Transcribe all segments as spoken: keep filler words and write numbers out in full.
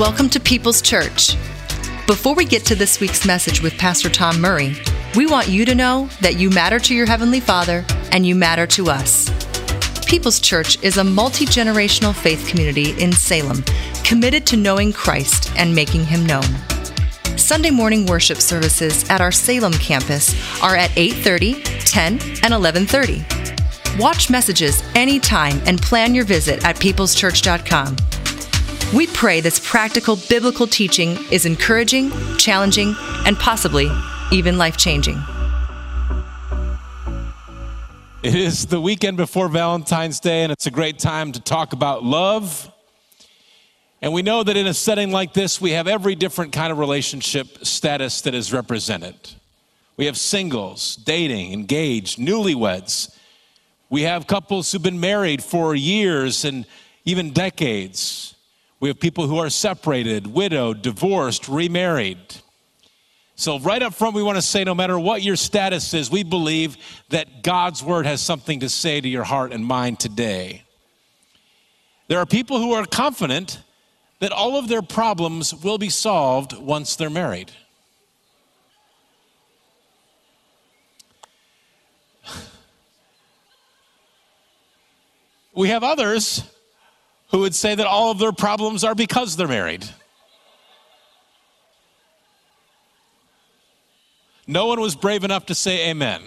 Welcome to People's Church. Before we get to this week's message with Pastor Tom Murray, we want you to know that you matter to your Heavenly Father and you matter to us. People's Church is a multi-generational faith community in Salem, committed to knowing Christ and making Him known. Sunday morning worship services at our Salem campus are at eight thirty, ten, and eleven thirty. Watch messages anytime and plan your visit at people's church dot com. We pray this practical biblical teaching is encouraging, challenging, and possibly even life-changing. It is the weekend before Valentine's Day, and it's a great time to talk about love. And we know that in a setting like this, we have every different kind of relationship status that is represented. We have singles, dating, engaged, newlyweds. We have couples who've been married for years and even decades. We have people who are separated, widowed, divorced, remarried. So right up front, we want to say no matter what your status is, we believe that God's word has something to say to your heart and mind today. There are people who are confident that all of their problems will be solved once they're married. We have others who would say that all of their problems are because they're married. No one was brave enough to say amen.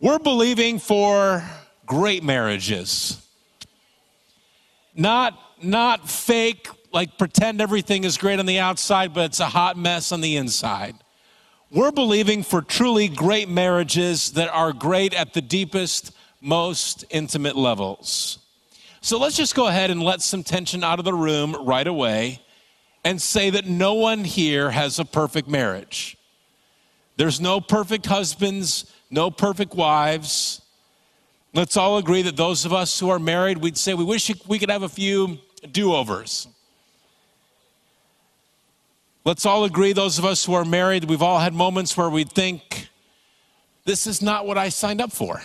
We're believing for great marriages. Not, not fake, like pretend everything is great on the outside, but it's a hot mess on the inside. We're believing for truly great marriages that are great at the deepest, most intimate levels. So let's just go ahead and let some tension out of the room right away and say that no one here has a perfect marriage. There's no perfect husbands, no perfect wives. Let's all agree that those of us who are married, we'd say we wish we could have a few do-overs. Let's all agree, those of us who are married, we've all had moments where we think, this is not what I signed up for.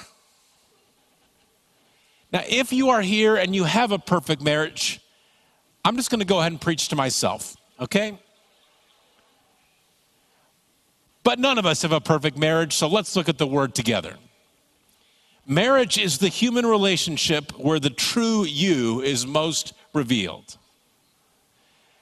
Now, if you are here and you have a perfect marriage, I'm just going to go ahead and preach to myself, okay? But none of us have a perfect marriage, so let's look at the word together. Marriage is the human relationship where the true you is most revealed.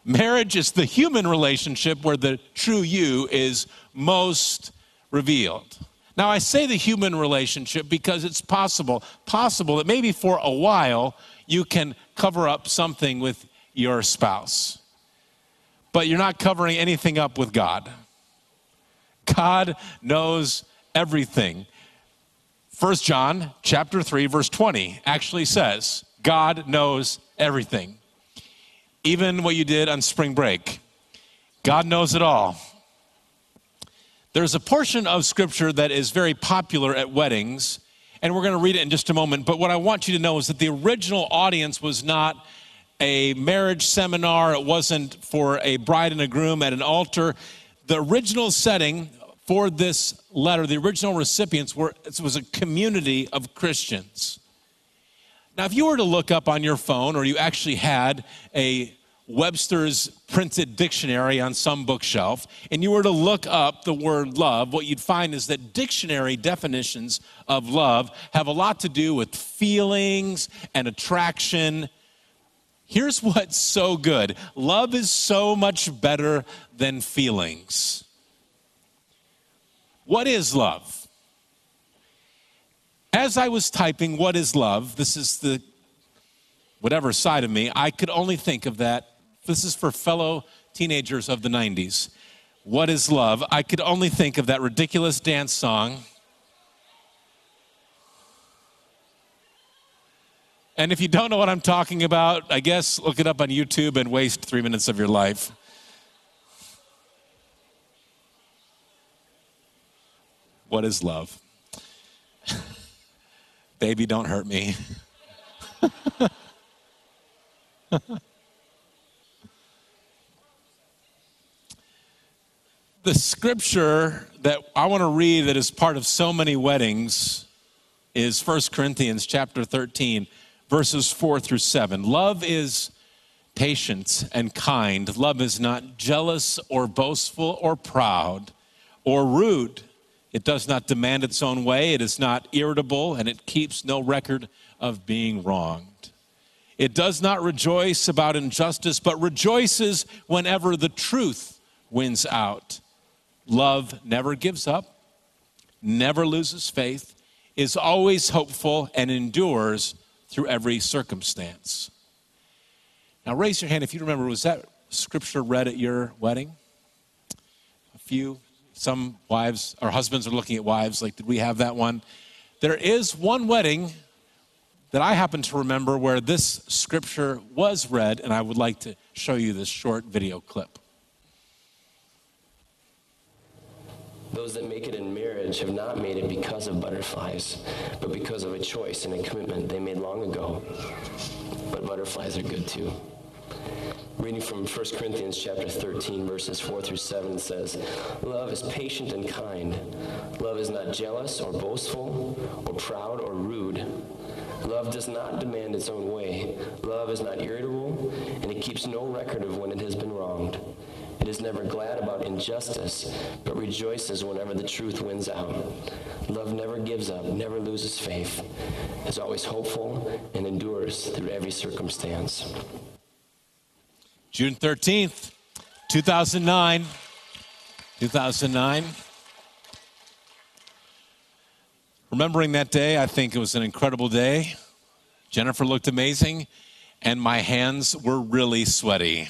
Marriage is the human relationship where the true you is most revealed. Now, I say the human relationship because it's possible, possible that maybe for a while you can cover up something with your spouse, but you're not covering anything up with God. God knows everything. First John chapter three, verse twenty actually says, God knows everything. Even what you did on spring break. God knows it all. There's a portion of scripture that is very popular at weddings, and we're going to read it in just a moment. But what I want you to know is that the original audience was not a marriage seminar. It wasn't for a bride and a groom at an altar. The original setting for this letter, the original recipients, were it was a community of Christians. Now, if you were to look up on your phone, or you actually had a Webster's printed dictionary on some bookshelf, and you were to look up the word love, what you'd find is that dictionary definitions of love have a lot to do with feelings and attraction. Here's what's so good. Love is so much better than feelings. What is love? As I was typing, what is love? This is the whatever side of me. I could only think of that. This is for fellow teenagers of the nineties. What is love? I could only think of that ridiculous dance song. And if you don't know what I'm talking about, I guess look it up on YouTube and waste three minutes of your life. What is love? Baby, don't hurt me. The scripture that I want to read that is part of so many weddings is First Corinthians chapter thirteen, verses four through seven. Love is patient and kind. Love is not jealous or boastful or proud or rude. It does not demand its own way. It is not irritable, and it keeps no record of being wronged. It does not rejoice about injustice, but rejoices whenever the truth wins out. Love never gives up, never loses faith, is always hopeful, and endures through every circumstance. Now raise your hand if you remember, was that scripture read at your wedding? A few, some wives or husbands are looking at wives like, did we have that one? There is one wedding that I happen to remember where this scripture was read, and I would like to show you this short video clip. Those that make it in marriage have not made it because of butterflies, but because of a choice and a commitment they made long ago. But butterflies are good too. Reading from First Corinthians chapter thirteen, verses four through seven says, "Love is patient and kind. Love is not jealous or boastful or proud or rude. Love does not demand its own way. Love is not irritable, and it keeps no record of when it has been wronged. It is never glad about injustice, but rejoices whenever the truth wins out. Love never gives up, never loses faith, is always hopeful, and endures through every circumstance." June thirteenth, two thousand nine. two thousand nine. Remembering that day, I think it was an incredible day. Jennifer looked amazing, and my hands were really sweaty.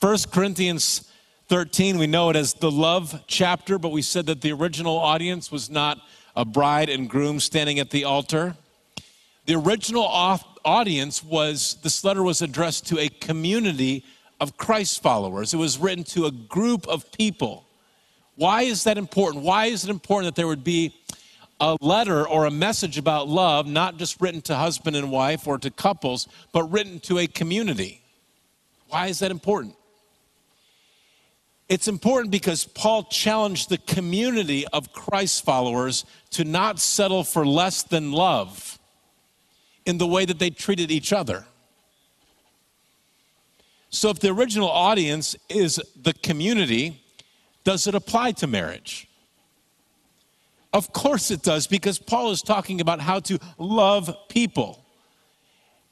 First Corinthians thirteen, we know it as the love chapter, but we said that the original audience was not a bride and groom standing at the altar. The original audience was, this letter was addressed to a community of Christ followers. It was written to a group of people. Why is that important? Why is it important that there would be a letter or a message about love, not just written to husband and wife or to couples, but written to a community? Why is that important? It's important because Paul challenged the community of Christ followers to not settle for less than love in the way that they treated each other. So if the original audience is the community, does it apply to marriage? Of course it does, because Paul is talking about how to love people.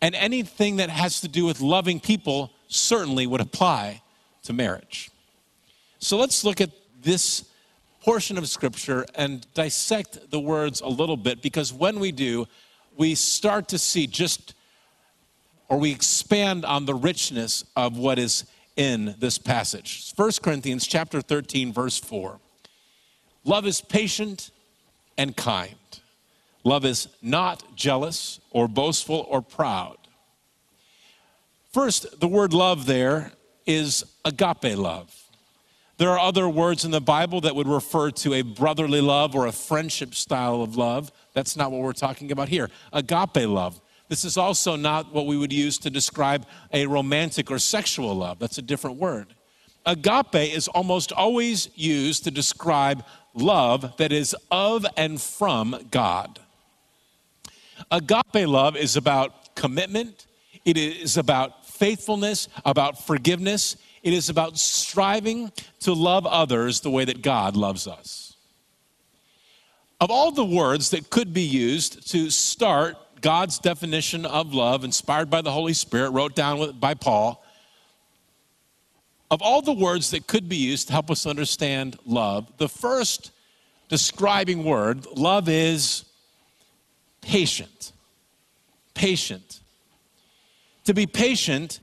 And anything that has to do with loving people certainly would apply to marriage. So let's look at this portion of Scripture and dissect the words a little bit, because when we do, we start to see just, or we expand on the richness of what is in this passage. First Corinthians chapter thirteen, verse four. Love is patient and kind. Love is not jealous or boastful or proud. First, the word love there is agape love. There are other words in the Bible that would refer to a brotherly love or a friendship style of love. That's not what we're talking about here. Agape love. This is also not what we would use to describe a romantic or sexual love. That's a different word. Agape is almost always used to describe love that is of and from God. Agape love is about commitment. It is about faithfulness, about forgiveness. It is about striving to love others the way that God loves us. Of all the words that could be used to start God's definition of love, inspired by the Holy Spirit, wrote down by Paul, of all the words that could be used to help us understand love, the first describing word, love, is patient. Patient. To be patient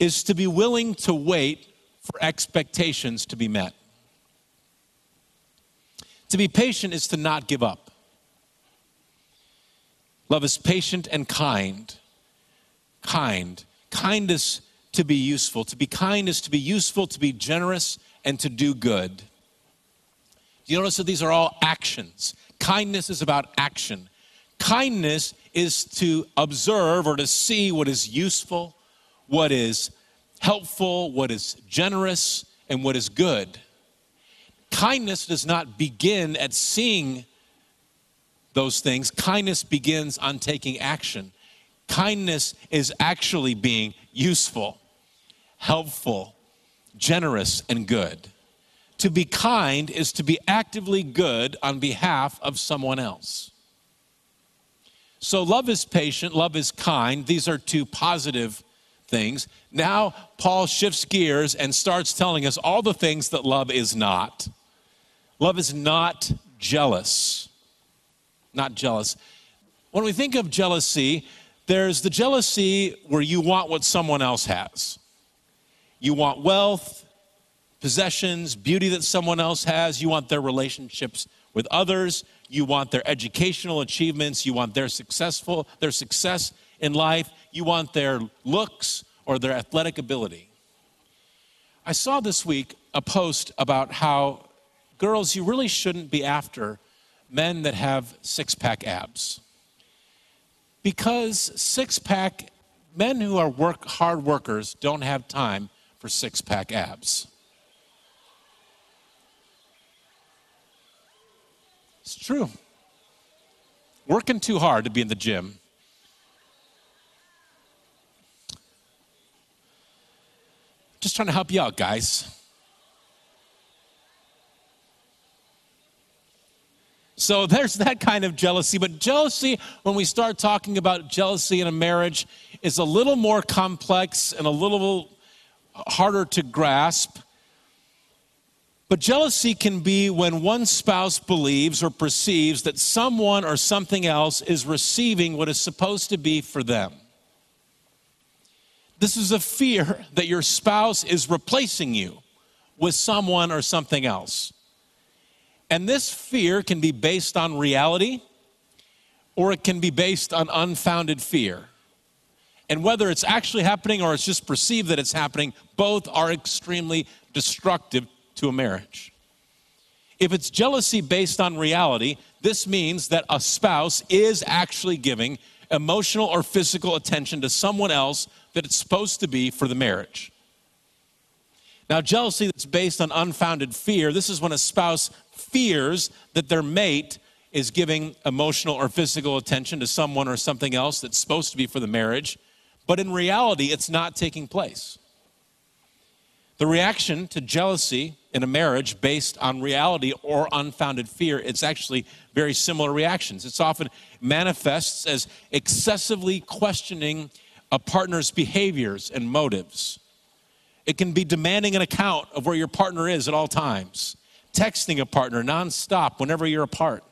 is to be willing to wait for expectations to be met. To be patient is to not give up. Love is patient and kind. Kind. Kind is to be useful. To be kind is to be useful, to be generous, and to do good. You notice that these are all actions. Kindness is about action. Kindness is to observe or to see what is useful, what is helpful, what is generous, and what is good. Kindness does not begin at seeing those things. Kindness begins on taking action. Kindness is actually being useful, helpful, generous, and good. To be kind is to be actively good on behalf of someone else. So love is patient, love is kind. These are two positive things. Now Paul shifts gears and starts telling us all the things that love is not. Love is not jealous. Not jealous. When we think of jealousy, there's the jealousy where you want what someone else has. You want wealth, possessions, beauty that someone else has. You want their relationships with others. You want their educational achievements. You want their successful, their success in life. You want their looks or their athletic ability. I saw this week a post about how, girls, you really shouldn't be after men that have six-pack abs. Because six-pack, men who are work, hard workers don't have time for six-pack abs. It's true. Working too hard to be in the gym. Just trying to help you out, guys. So there's that kind of jealousy. But jealousy, when we start talking about jealousy in a marriage, is a little more complex and a little harder to grasp. But jealousy can be when one spouse believes or perceives that someone or something else is receiving what is supposed to be for them. This is a fear that your spouse is replacing you with someone or something else. And this fear can be based on reality, or it can be based on unfounded fear. And whether it's actually happening or it's just perceived that it's happening, both are extremely destructive to a marriage. If it's jealousy based on reality, this means that a spouse is actually giving emotional or physical attention to someone else that it's supposed to be for the marriage. Now, jealousy that's based on unfounded fear, this is when a spouse fears that their mate is giving emotional or physical attention to someone or something else that's supposed to be for the marriage, but in reality, it's not taking place. The reaction to jealousy in a marriage based on reality or unfounded fear, it's actually very similar reactions. It's often manifests as excessively questioning a partner's behaviors and motives. It can be demanding an account of where your partner is at all times, texting a partner nonstop whenever you're apart,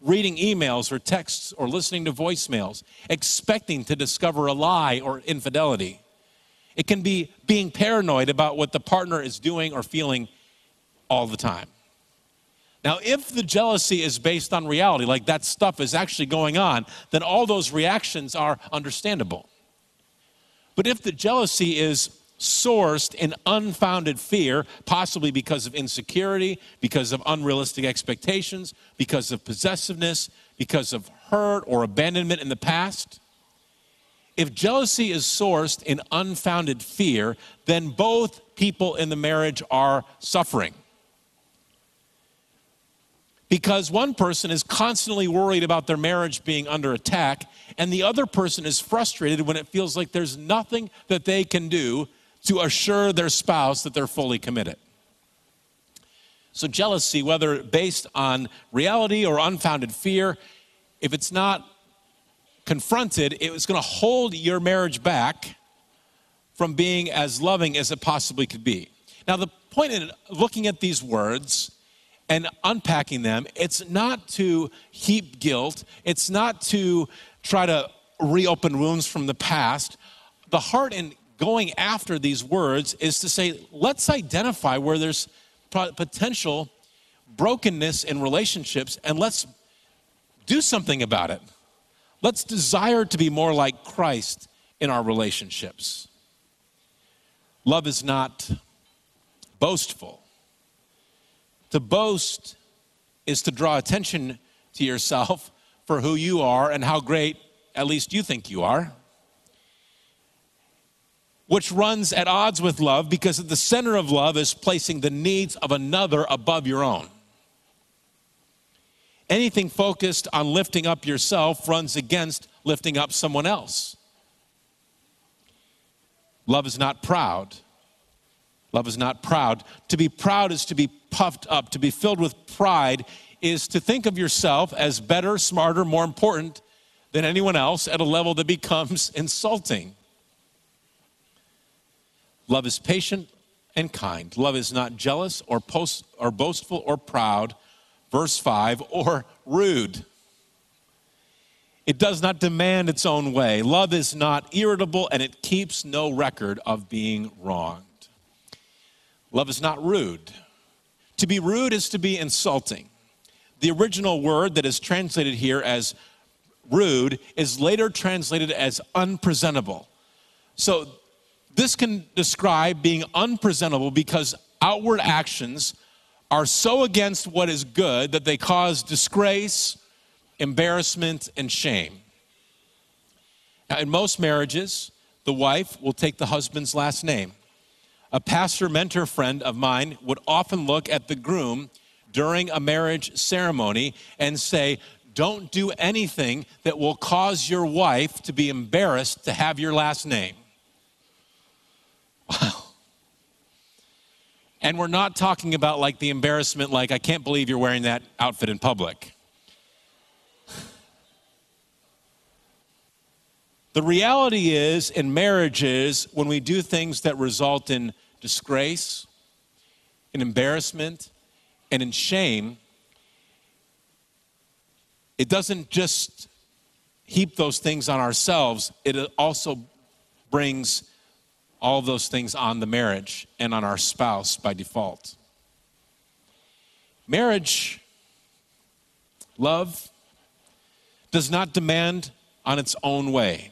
reading emails or texts or listening to voicemails, expecting to discover a lie or infidelity. It can be being paranoid about what the partner is doing or feeling all the time. Now, if the jealousy is based on reality, like that stuff is actually going on, then all those reactions are understandable. But if the jealousy is sourced in unfounded fear, possibly because of insecurity, because of unrealistic expectations, because of possessiveness, because of hurt or abandonment in the past. If jealousy is sourced in unfounded fear, then both people in the marriage are suffering. Because one person is constantly worried about their marriage being under attack, and the other person is frustrated when it feels like there's nothing that they can do to assure their spouse that they're fully committed. So jealousy, whether based on reality or unfounded fear, if it's not confronted, it's going to hold your marriage back from being as loving as it possibly could be. Now, the point in looking at these words and unpacking them, it's not to heap guilt. It's not to try to reopen wounds from the past. The heart in going after these words is to say, let's identify where there's potential brokenness in relationships, and let's do something about it. Let's desire to be more like Christ in our relationships. Love is not boastful. To boast is to draw attention to yourself for who you are and how great at least you think you are, which runs at odds with love, because at the center of love is placing the needs of another above your own. Anything focused on lifting up yourself runs against lifting up someone else. Love is not proud. Love is not proud. To be proud is to be puffed up. To be filled with pride is to think of yourself as better, smarter, more important than anyone else at a level that becomes insulting. Love is patient and kind. Love is not jealous or post or boastful or proud. Verse five, or rude. It does not demand its own way. Love is not irritable, and it keeps no record of being wronged. Love is not rude. To be rude is to be insulting. The original word that is translated here as rude is later translated as unpresentable. So this can describe being unpresentable because outward actions are so against what is good that they cause disgrace, embarrassment, and shame. Now, in most marriages, the wife will take the husband's last name. A pastor mentor friend of mine would often look at the groom during a marriage ceremony and say, "Don't do anything that will cause your wife to be embarrassed to have your last name." Wow. And we're not talking about like the embarrassment, like, I can't believe you're wearing that outfit in public. The reality is, in marriages, when we do things that result in disgrace, in embarrassment, and in shame, it doesn't just heap those things on ourselves, it also brings all those things on the marriage and on our spouse by default. Marriage, love, does not demand on its own way.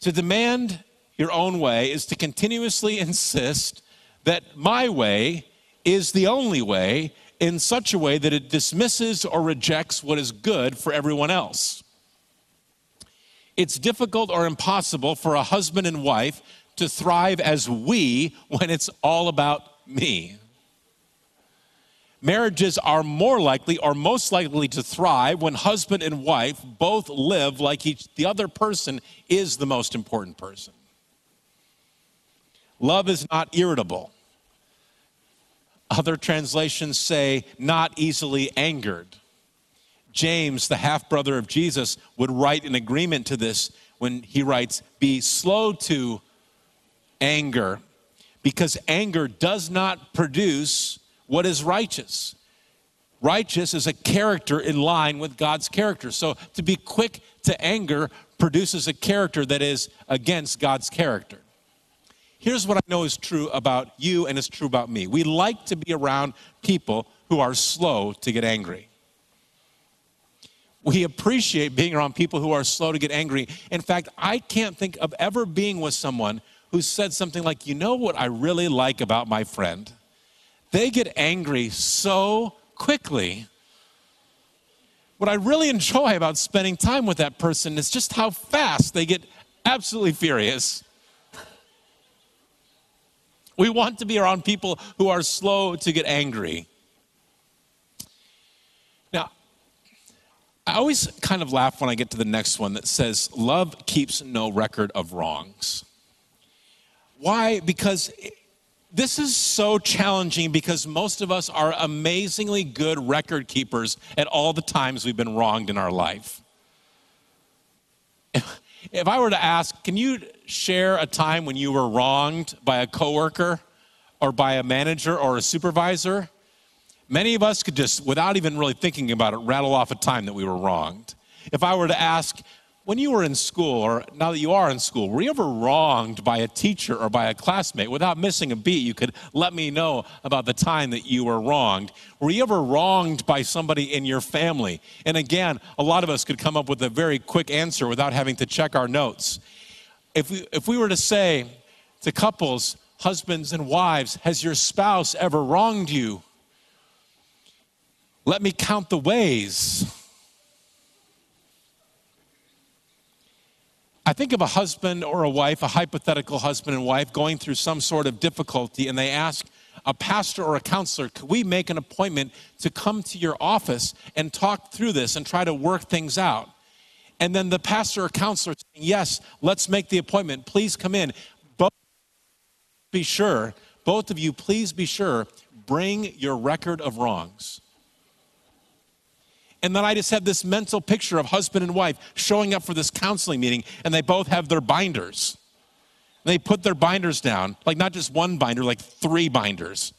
To demand your own way is to continuously insist that my way is the only way in such a way that it dismisses or rejects what is good for everyone else. It's difficult or impossible for a husband and wife to thrive as we when it's all about me. Marriages are more likely or most likely to thrive when husband and wife both live like each, the other person is the most important person. Love is not irritable. Other translations say not easily angered. James, the half-brother of Jesus, would write in agreement to this when he writes, "Be slow to anger, because anger does not produce what is righteous." Righteous is a character in line with God's character. So to be quick to anger produces a character that is against God's character. Here's what I know is true about you and it's true about me. We like to be around people who are slow to get angry. We appreciate being around people who are slow to get angry. In fact, I can't think of ever being with someone who said something like, "You know what I really like about my friend? They get angry so quickly. What I really enjoy about spending time with that person is just how fast they get absolutely furious." We want to be around people who are slow to get angry. Now, I always kind of laugh when I get to the next one that says, love keeps no record of wrongs. Why? Because this is so challenging because most of us are amazingly good record keepers at all the times we've been wronged in our life. If I were to ask, can you share a time when you were wronged by a coworker or by a manager or a supervisor? Many of us could just, without even really thinking about it, rattle off a time that we were wronged. If I were to ask, when you were in school, or now that you are in school, were you ever wronged by a teacher or by a classmate? Without missing a beat, you could let me know about the time that you were wronged. Were you ever wronged by somebody in your family? And again, a lot of us could come up with a very quick answer without having to check our notes. If we, if we were to say to couples, husbands and wives, has your spouse ever wronged you? Let me count the ways. I think of a husband or a wife, a hypothetical husband and wife going through some sort of difficulty, and they ask a pastor or a counselor, could we make an appointment to come to your office and talk through this and try to work things out? And then the pastor or counselor saying, yes, let's make the appointment. Please come in. Both be sure, both of you, please be sure, bring your record of wrongs. And then I just had this mental picture of husband and wife showing up for this counseling meeting, and they both have their binders. They put their binders down, like not just one binder, like three binders.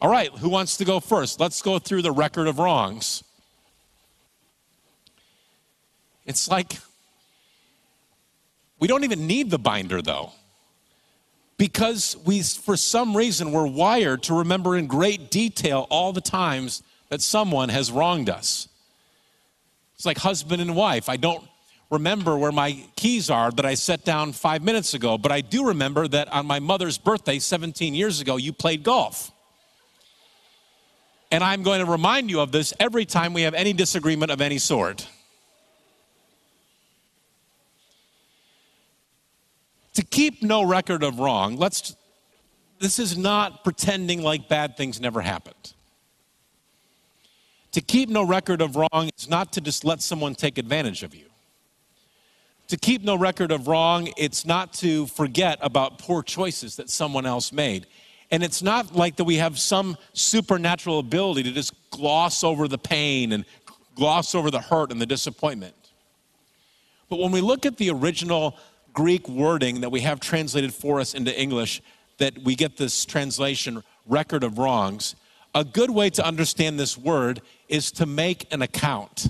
All right, who wants to go first? Let's go through the record of wrongs. It's like, we don't even need the binder though, because we, for some reason, we're wired to remember in great detail all the times that someone has wronged us. It's like husband and wife. I don't remember where my keys are that I set down five minutes ago, but I do remember that on my mother's birthday seventeen years ago, you played golf. And I'm going to remind you of this every time we have any disagreement of any sort. To keep no record of wrong, let's, this is not pretending like bad things never happened. To keep no record of wrong is not to just let someone take advantage of you. To keep no record of wrong, it's not to forget about poor choices that someone else made. And it's not like that we have some supernatural ability to just gloss over the pain and gloss over the hurt and the disappointment. But when we look at the original Greek wording that we have translated for us into English, that we get this translation, record of wrongs, a good way to understand this word is to make an account,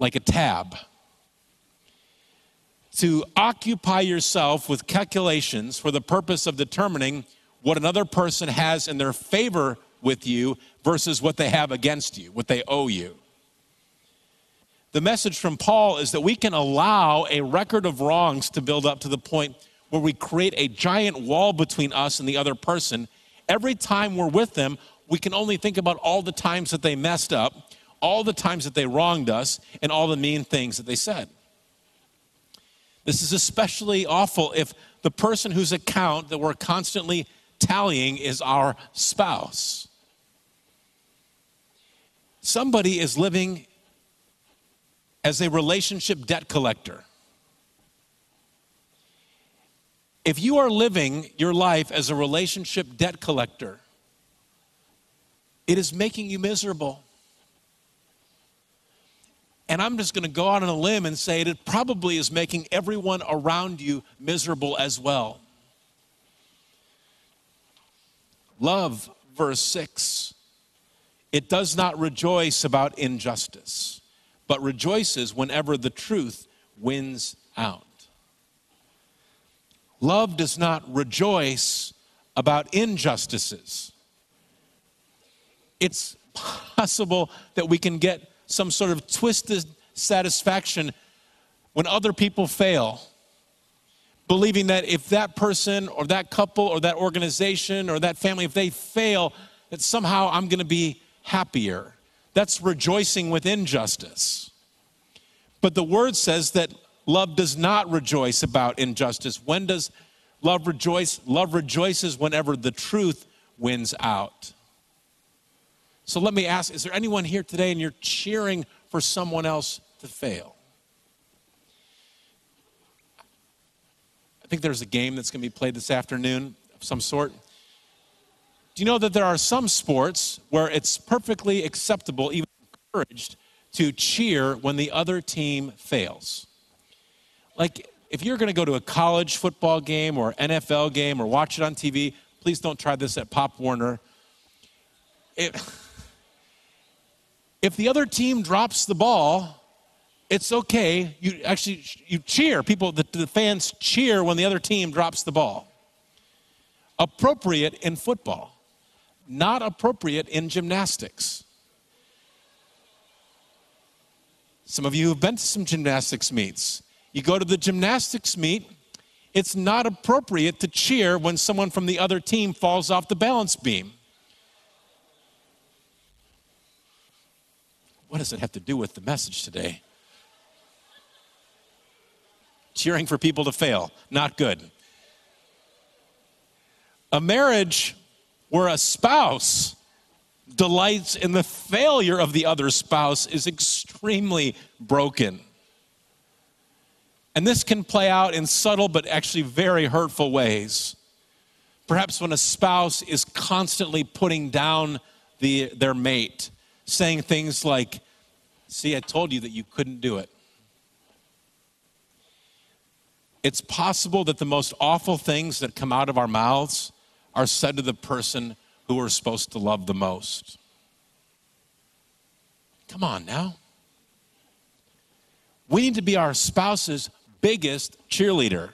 like a tab. To occupy yourself with calculations for the purpose of determining what another person has in their favor with you versus what they have against you, what they owe you. The message from Paul is that we can allow a record of wrongs to build up to the point where we create a giant wall between us and the other person. Every time we're with them, we can only think about all the times that they messed up, all the times that they wronged us, and all the mean things that they said. This is especially awful if the person whose account that we're constantly tallying is our spouse. Somebody is living as a relationship debt collector. If you are living your life as a relationship debt collector, it is making you miserable. And I'm just going to go out on a limb and say it probably is making everyone around you miserable as well. Love, verse six, it does not rejoice about injustice, but rejoices whenever the truth wins out. Love does not rejoice about injustices. It's possible that we can get some sort of twisted satisfaction when other people fail, believing that if that person or that couple or that organization or that family, if they fail, that somehow I'm going to be happier. That's rejoicing with injustice. But the word says that love does not rejoice about injustice. When does love rejoice? Love rejoices whenever the truth wins out. So let me ask, is there anyone here today and you're cheering for someone else to fail? I think there's a game that's going to be played this afternoon of some sort. Do you know that there are some sports where it's perfectly acceptable, even encouraged, to cheer when the other team fails? Like, if you're going to go to a college football game or N F L game or watch it on T V, please don't try this at Pop Warner. It, if the other team drops the ball, it's okay. You actually, you cheer. People, the, the fans cheer when the other team drops the ball. Appropriate in football. Not appropriate in gymnastics. Some of you have been to some gymnastics meets. You go to the gymnastics meet, it's not appropriate to cheer when someone from the other team falls off the balance beam. What does it have to do with the message today? Cheering for people to fail, not good. A marriage where a spouse delights in the failure of the other spouse is extremely broken. And this can play out in subtle but actually very hurtful ways. Perhaps when a spouse is constantly putting down the, their mate, saying things like, see, I told you that you couldn't do it. It's possible that the most awful things that come out of our mouths are said to the person who we're supposed to love the most. Come on now. We need to be our spouse's biggest cheerleader.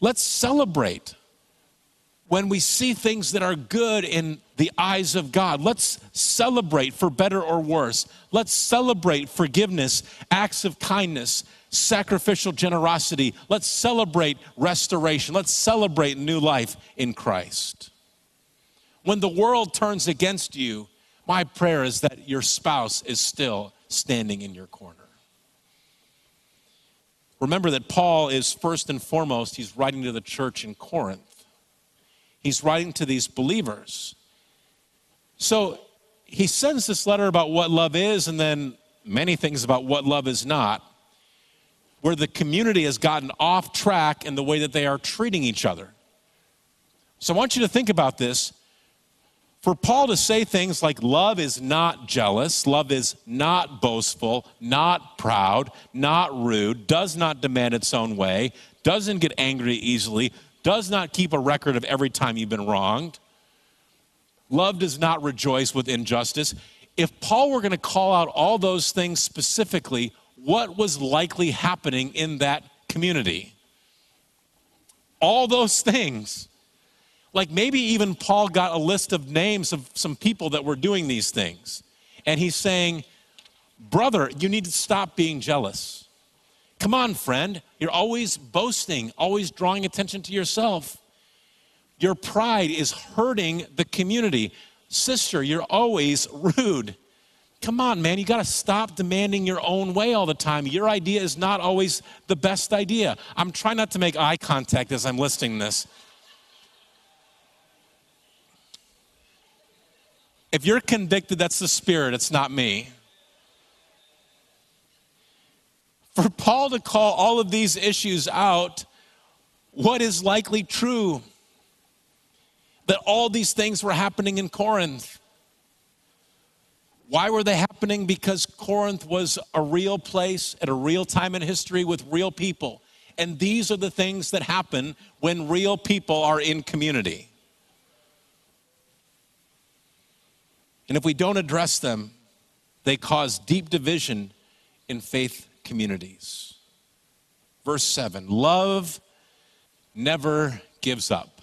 Let's celebrate when we see things that are good in the eyes of God. Let's celebrate for better or worse. Let's celebrate forgiveness, acts of kindness, sacrificial generosity. Let's celebrate restoration. Let's celebrate new life in Christ. When the world turns against you, my prayer is that your spouse is still standing in your corner. Remember that Paul is first and foremost, he's writing to the church in Corinth. He's writing to these believers. So he sends this letter about what love is and then many things about what love is not, where the community has gotten off track in the way that they are treating each other. So I want you to think about this. For Paul to say things like love is not jealous, love is not boastful, not proud, not rude, does not demand its own way, doesn't get angry easily, does not keep a record of every time you've been wronged. Love does not rejoice with injustice. If Paul were going to call out all those things specifically, what was likely happening in that community? All those things. Like maybe even Paul got a list of names of some people that were doing these things. And he's saying, brother, you need to stop being jealous. Come on, friend. You're always boasting, always drawing attention to yourself. Your pride is hurting the community. Sister, you're always rude. Come on, man. You got to stop demanding your own way all the time. Your idea is not always the best idea. I'm trying not to make eye contact as I'm listening this. If you're convicted, that's the Spirit, it's not me. For Paul to call all of these issues out, what is likely true? That all these things were happening in Corinth. Why were they happening? Because Corinth was a real place at a real time in history with real people. And these are the things that happen when real people are in community. And if we don't address them, they cause deep division in faith communities. Verse seven, love never gives up.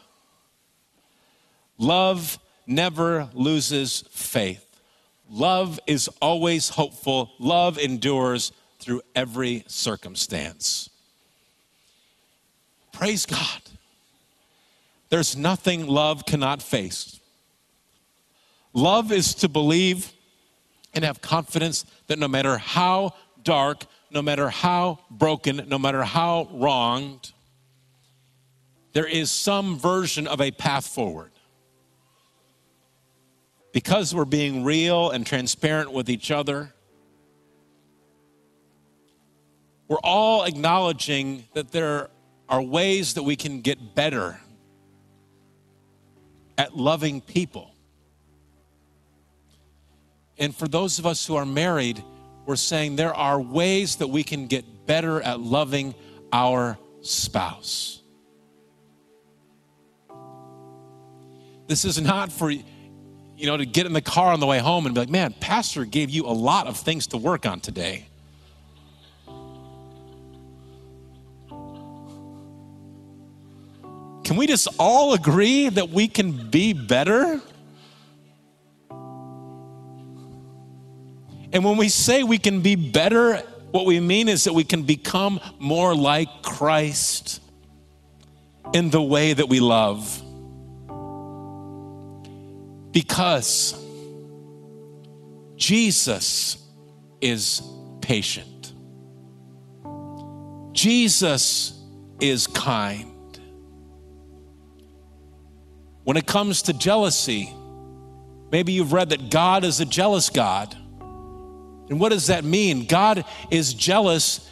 Love never loses faith. Love is always hopeful. Love endures through every circumstance. Praise God. There's nothing love cannot face. Love is to believe and have confidence that no matter how dark, no matter how broken, no matter how wronged, there is some version of a path forward. Because we're being real and transparent with each other, we're all acknowledging that there are ways that we can get better at loving people. And for those of us who are married, we're saying there are ways that we can get better at loving our spouse. This is not for, you know, to get in the car on the way home and be like, man, Pastor gave you a lot of things to work on today. Can we just all agree that we can be better? And when we say we can be better, what we mean is that we can become more like Christ in the way that we love. Because Jesus is patient. Jesus is kind. When it comes to jealousy, maybe you've read that God is a jealous God. And what does that mean? God is jealous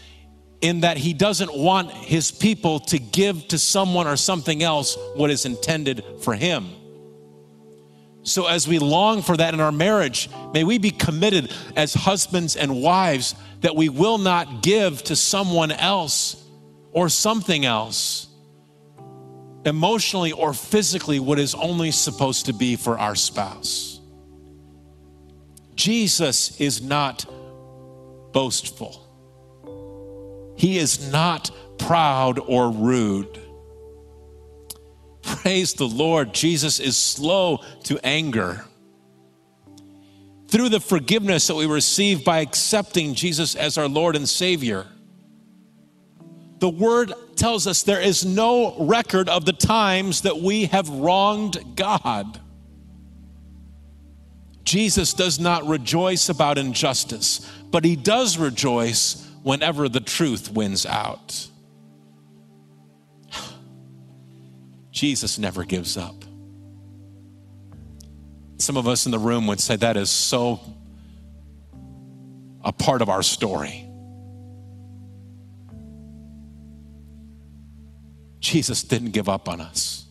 in that he doesn't want his people to give to someone or something else what is intended for him. So as we long for that in our marriage, may we be committed as husbands and wives that we will not give to someone else or something else, emotionally or physically, what is only supposed to be for our spouse. Jesus is not boastful. He is not proud or rude. Praise the Lord, Jesus is slow to anger. Through the forgiveness that we receive by accepting Jesus as our Lord and Savior, the Word tells us there is no record of the times that we have wronged God. Jesus does not rejoice about injustice, but he does rejoice whenever the truth wins out. Jesus never gives up. Some of us in the room would say that is so a part of our story. Jesus didn't give up on us.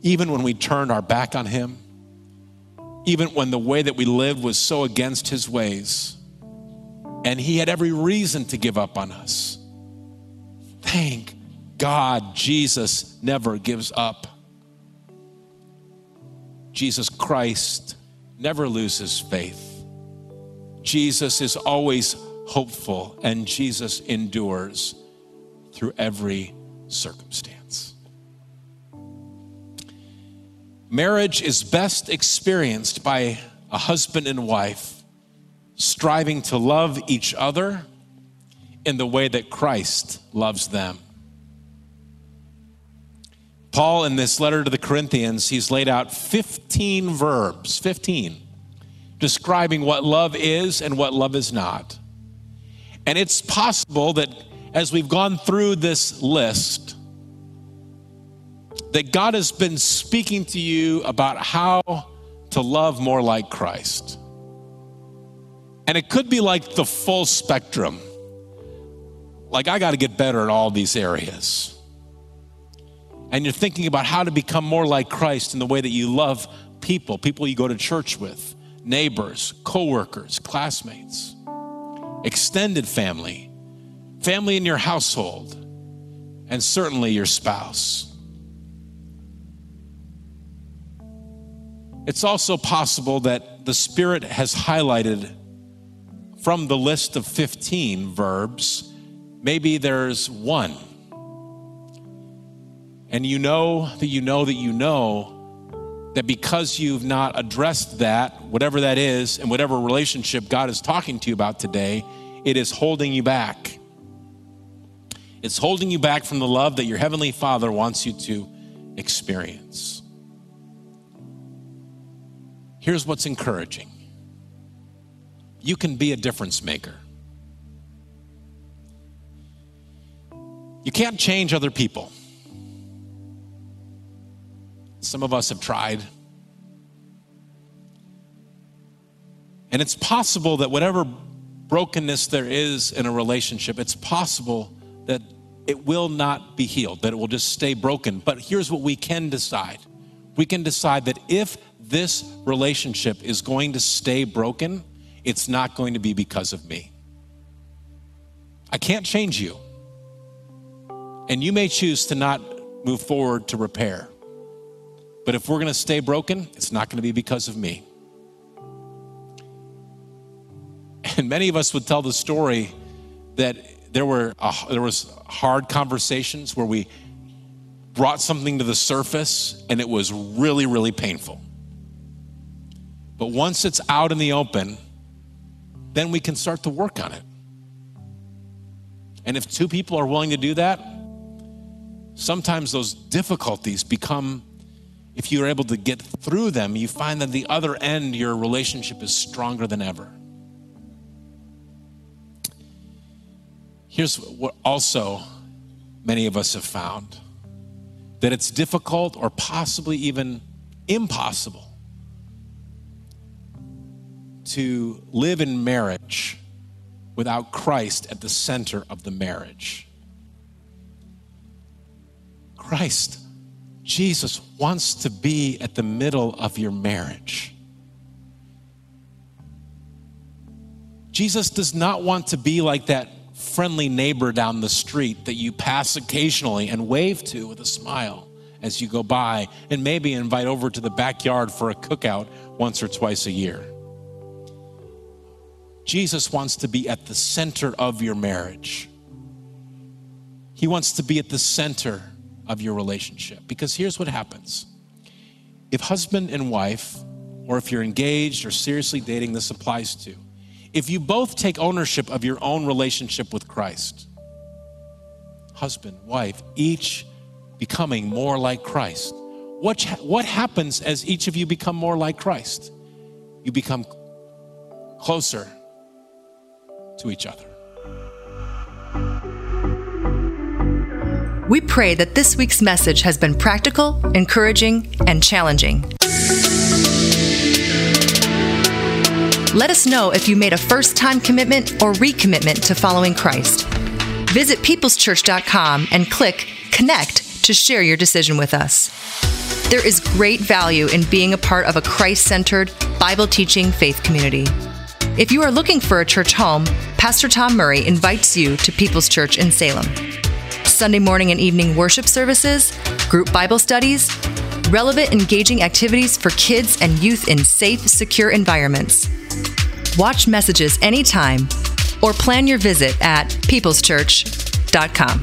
Even when we turned our back on him, even when the way that we lived was so against his ways, and he had every reason to give up on us. Thank God, Jesus never gives up. Jesus Christ never loses faith. Jesus is always hopeful, and Jesus endures through every circumstance. Marriage is best experienced by a husband and wife striving to love each other in the way that Christ loves them. Paul, in this letter to the Corinthians, he's laid out fifteen verbs, fifteen, describing what love is and what love is not. And it's possible that as we've gone through this list, that God has been speaking to you about how to love more like Christ. And it could be like the full spectrum. Like, I got to get better in all these areas. And you're thinking about how to become more like Christ in the way that you love people, people you go to church with, neighbors, coworkers, classmates, extended family, family in your household, and certainly your spouse. It's also possible that the Spirit has highlighted from the list of fifteen verbs, maybe there's one. And you know that you know that you know that because you've not addressed that, whatever that is, and whatever relationship God is talking to you about today, it is holding you back. It's holding you back from the love that your Heavenly Father wants you to experience. Here's what's encouraging. You can be a difference maker. You can't change other people. Some of us have tried. And it's possible that whatever brokenness there is in a relationship, it's possible that it will not be healed, that it will just stay broken. But here's what we can decide. We can decide that if this relationship is going to stay broken, it's not going to be because of me. I can't change you. And you may choose to not move forward to repair. But if we're going to stay broken, it's not going to be because of me. And many of us would tell the story that there were uh, there was hard conversations where we brought something to the surface and it was really, really painful. But once it's out in the open, then we can start to work on it. And if two people are willing to do that, sometimes those difficulties become, if you're able to get through them, you find that the other end, your relationship is stronger than ever. Here's what also many of us have found. that it's difficult or possibly even impossible to live in marriage without Christ at the center of the marriage. Christ, Jesus, wants to be at the middle of your marriage. Jesus does not want to be like that friendly neighbor down the street that you pass occasionally and wave to with a smile as you go by and maybe invite over to the backyard for a cookout once or twice a year. Jesus wants to be at the center of your marriage. He wants to be at the center of your relationship, because here's what happens. If husband and wife, or if you're engaged or seriously dating, this applies to. If you both take ownership of your own relationship with Christ, husband, wife, each becoming more like Christ, what, what happens as each of you become more like Christ? You become closer to each other. We pray that this week's message has been practical, encouraging, and challenging. Let us know if you made a first-time commitment or recommitment to following Christ. Visit people's church dot com and click Connect to share your decision with us. There is great value in being a part of a Christ-centered, Bible-teaching faith community. If you are looking for a church home, Pastor Tom Murray invites you to People's Church in Salem. Sunday morning and evening worship services, group Bible studies, relevant, engaging activities for kids and youth in safe, secure environments. Watch messages anytime or plan your visit at people's church dot com.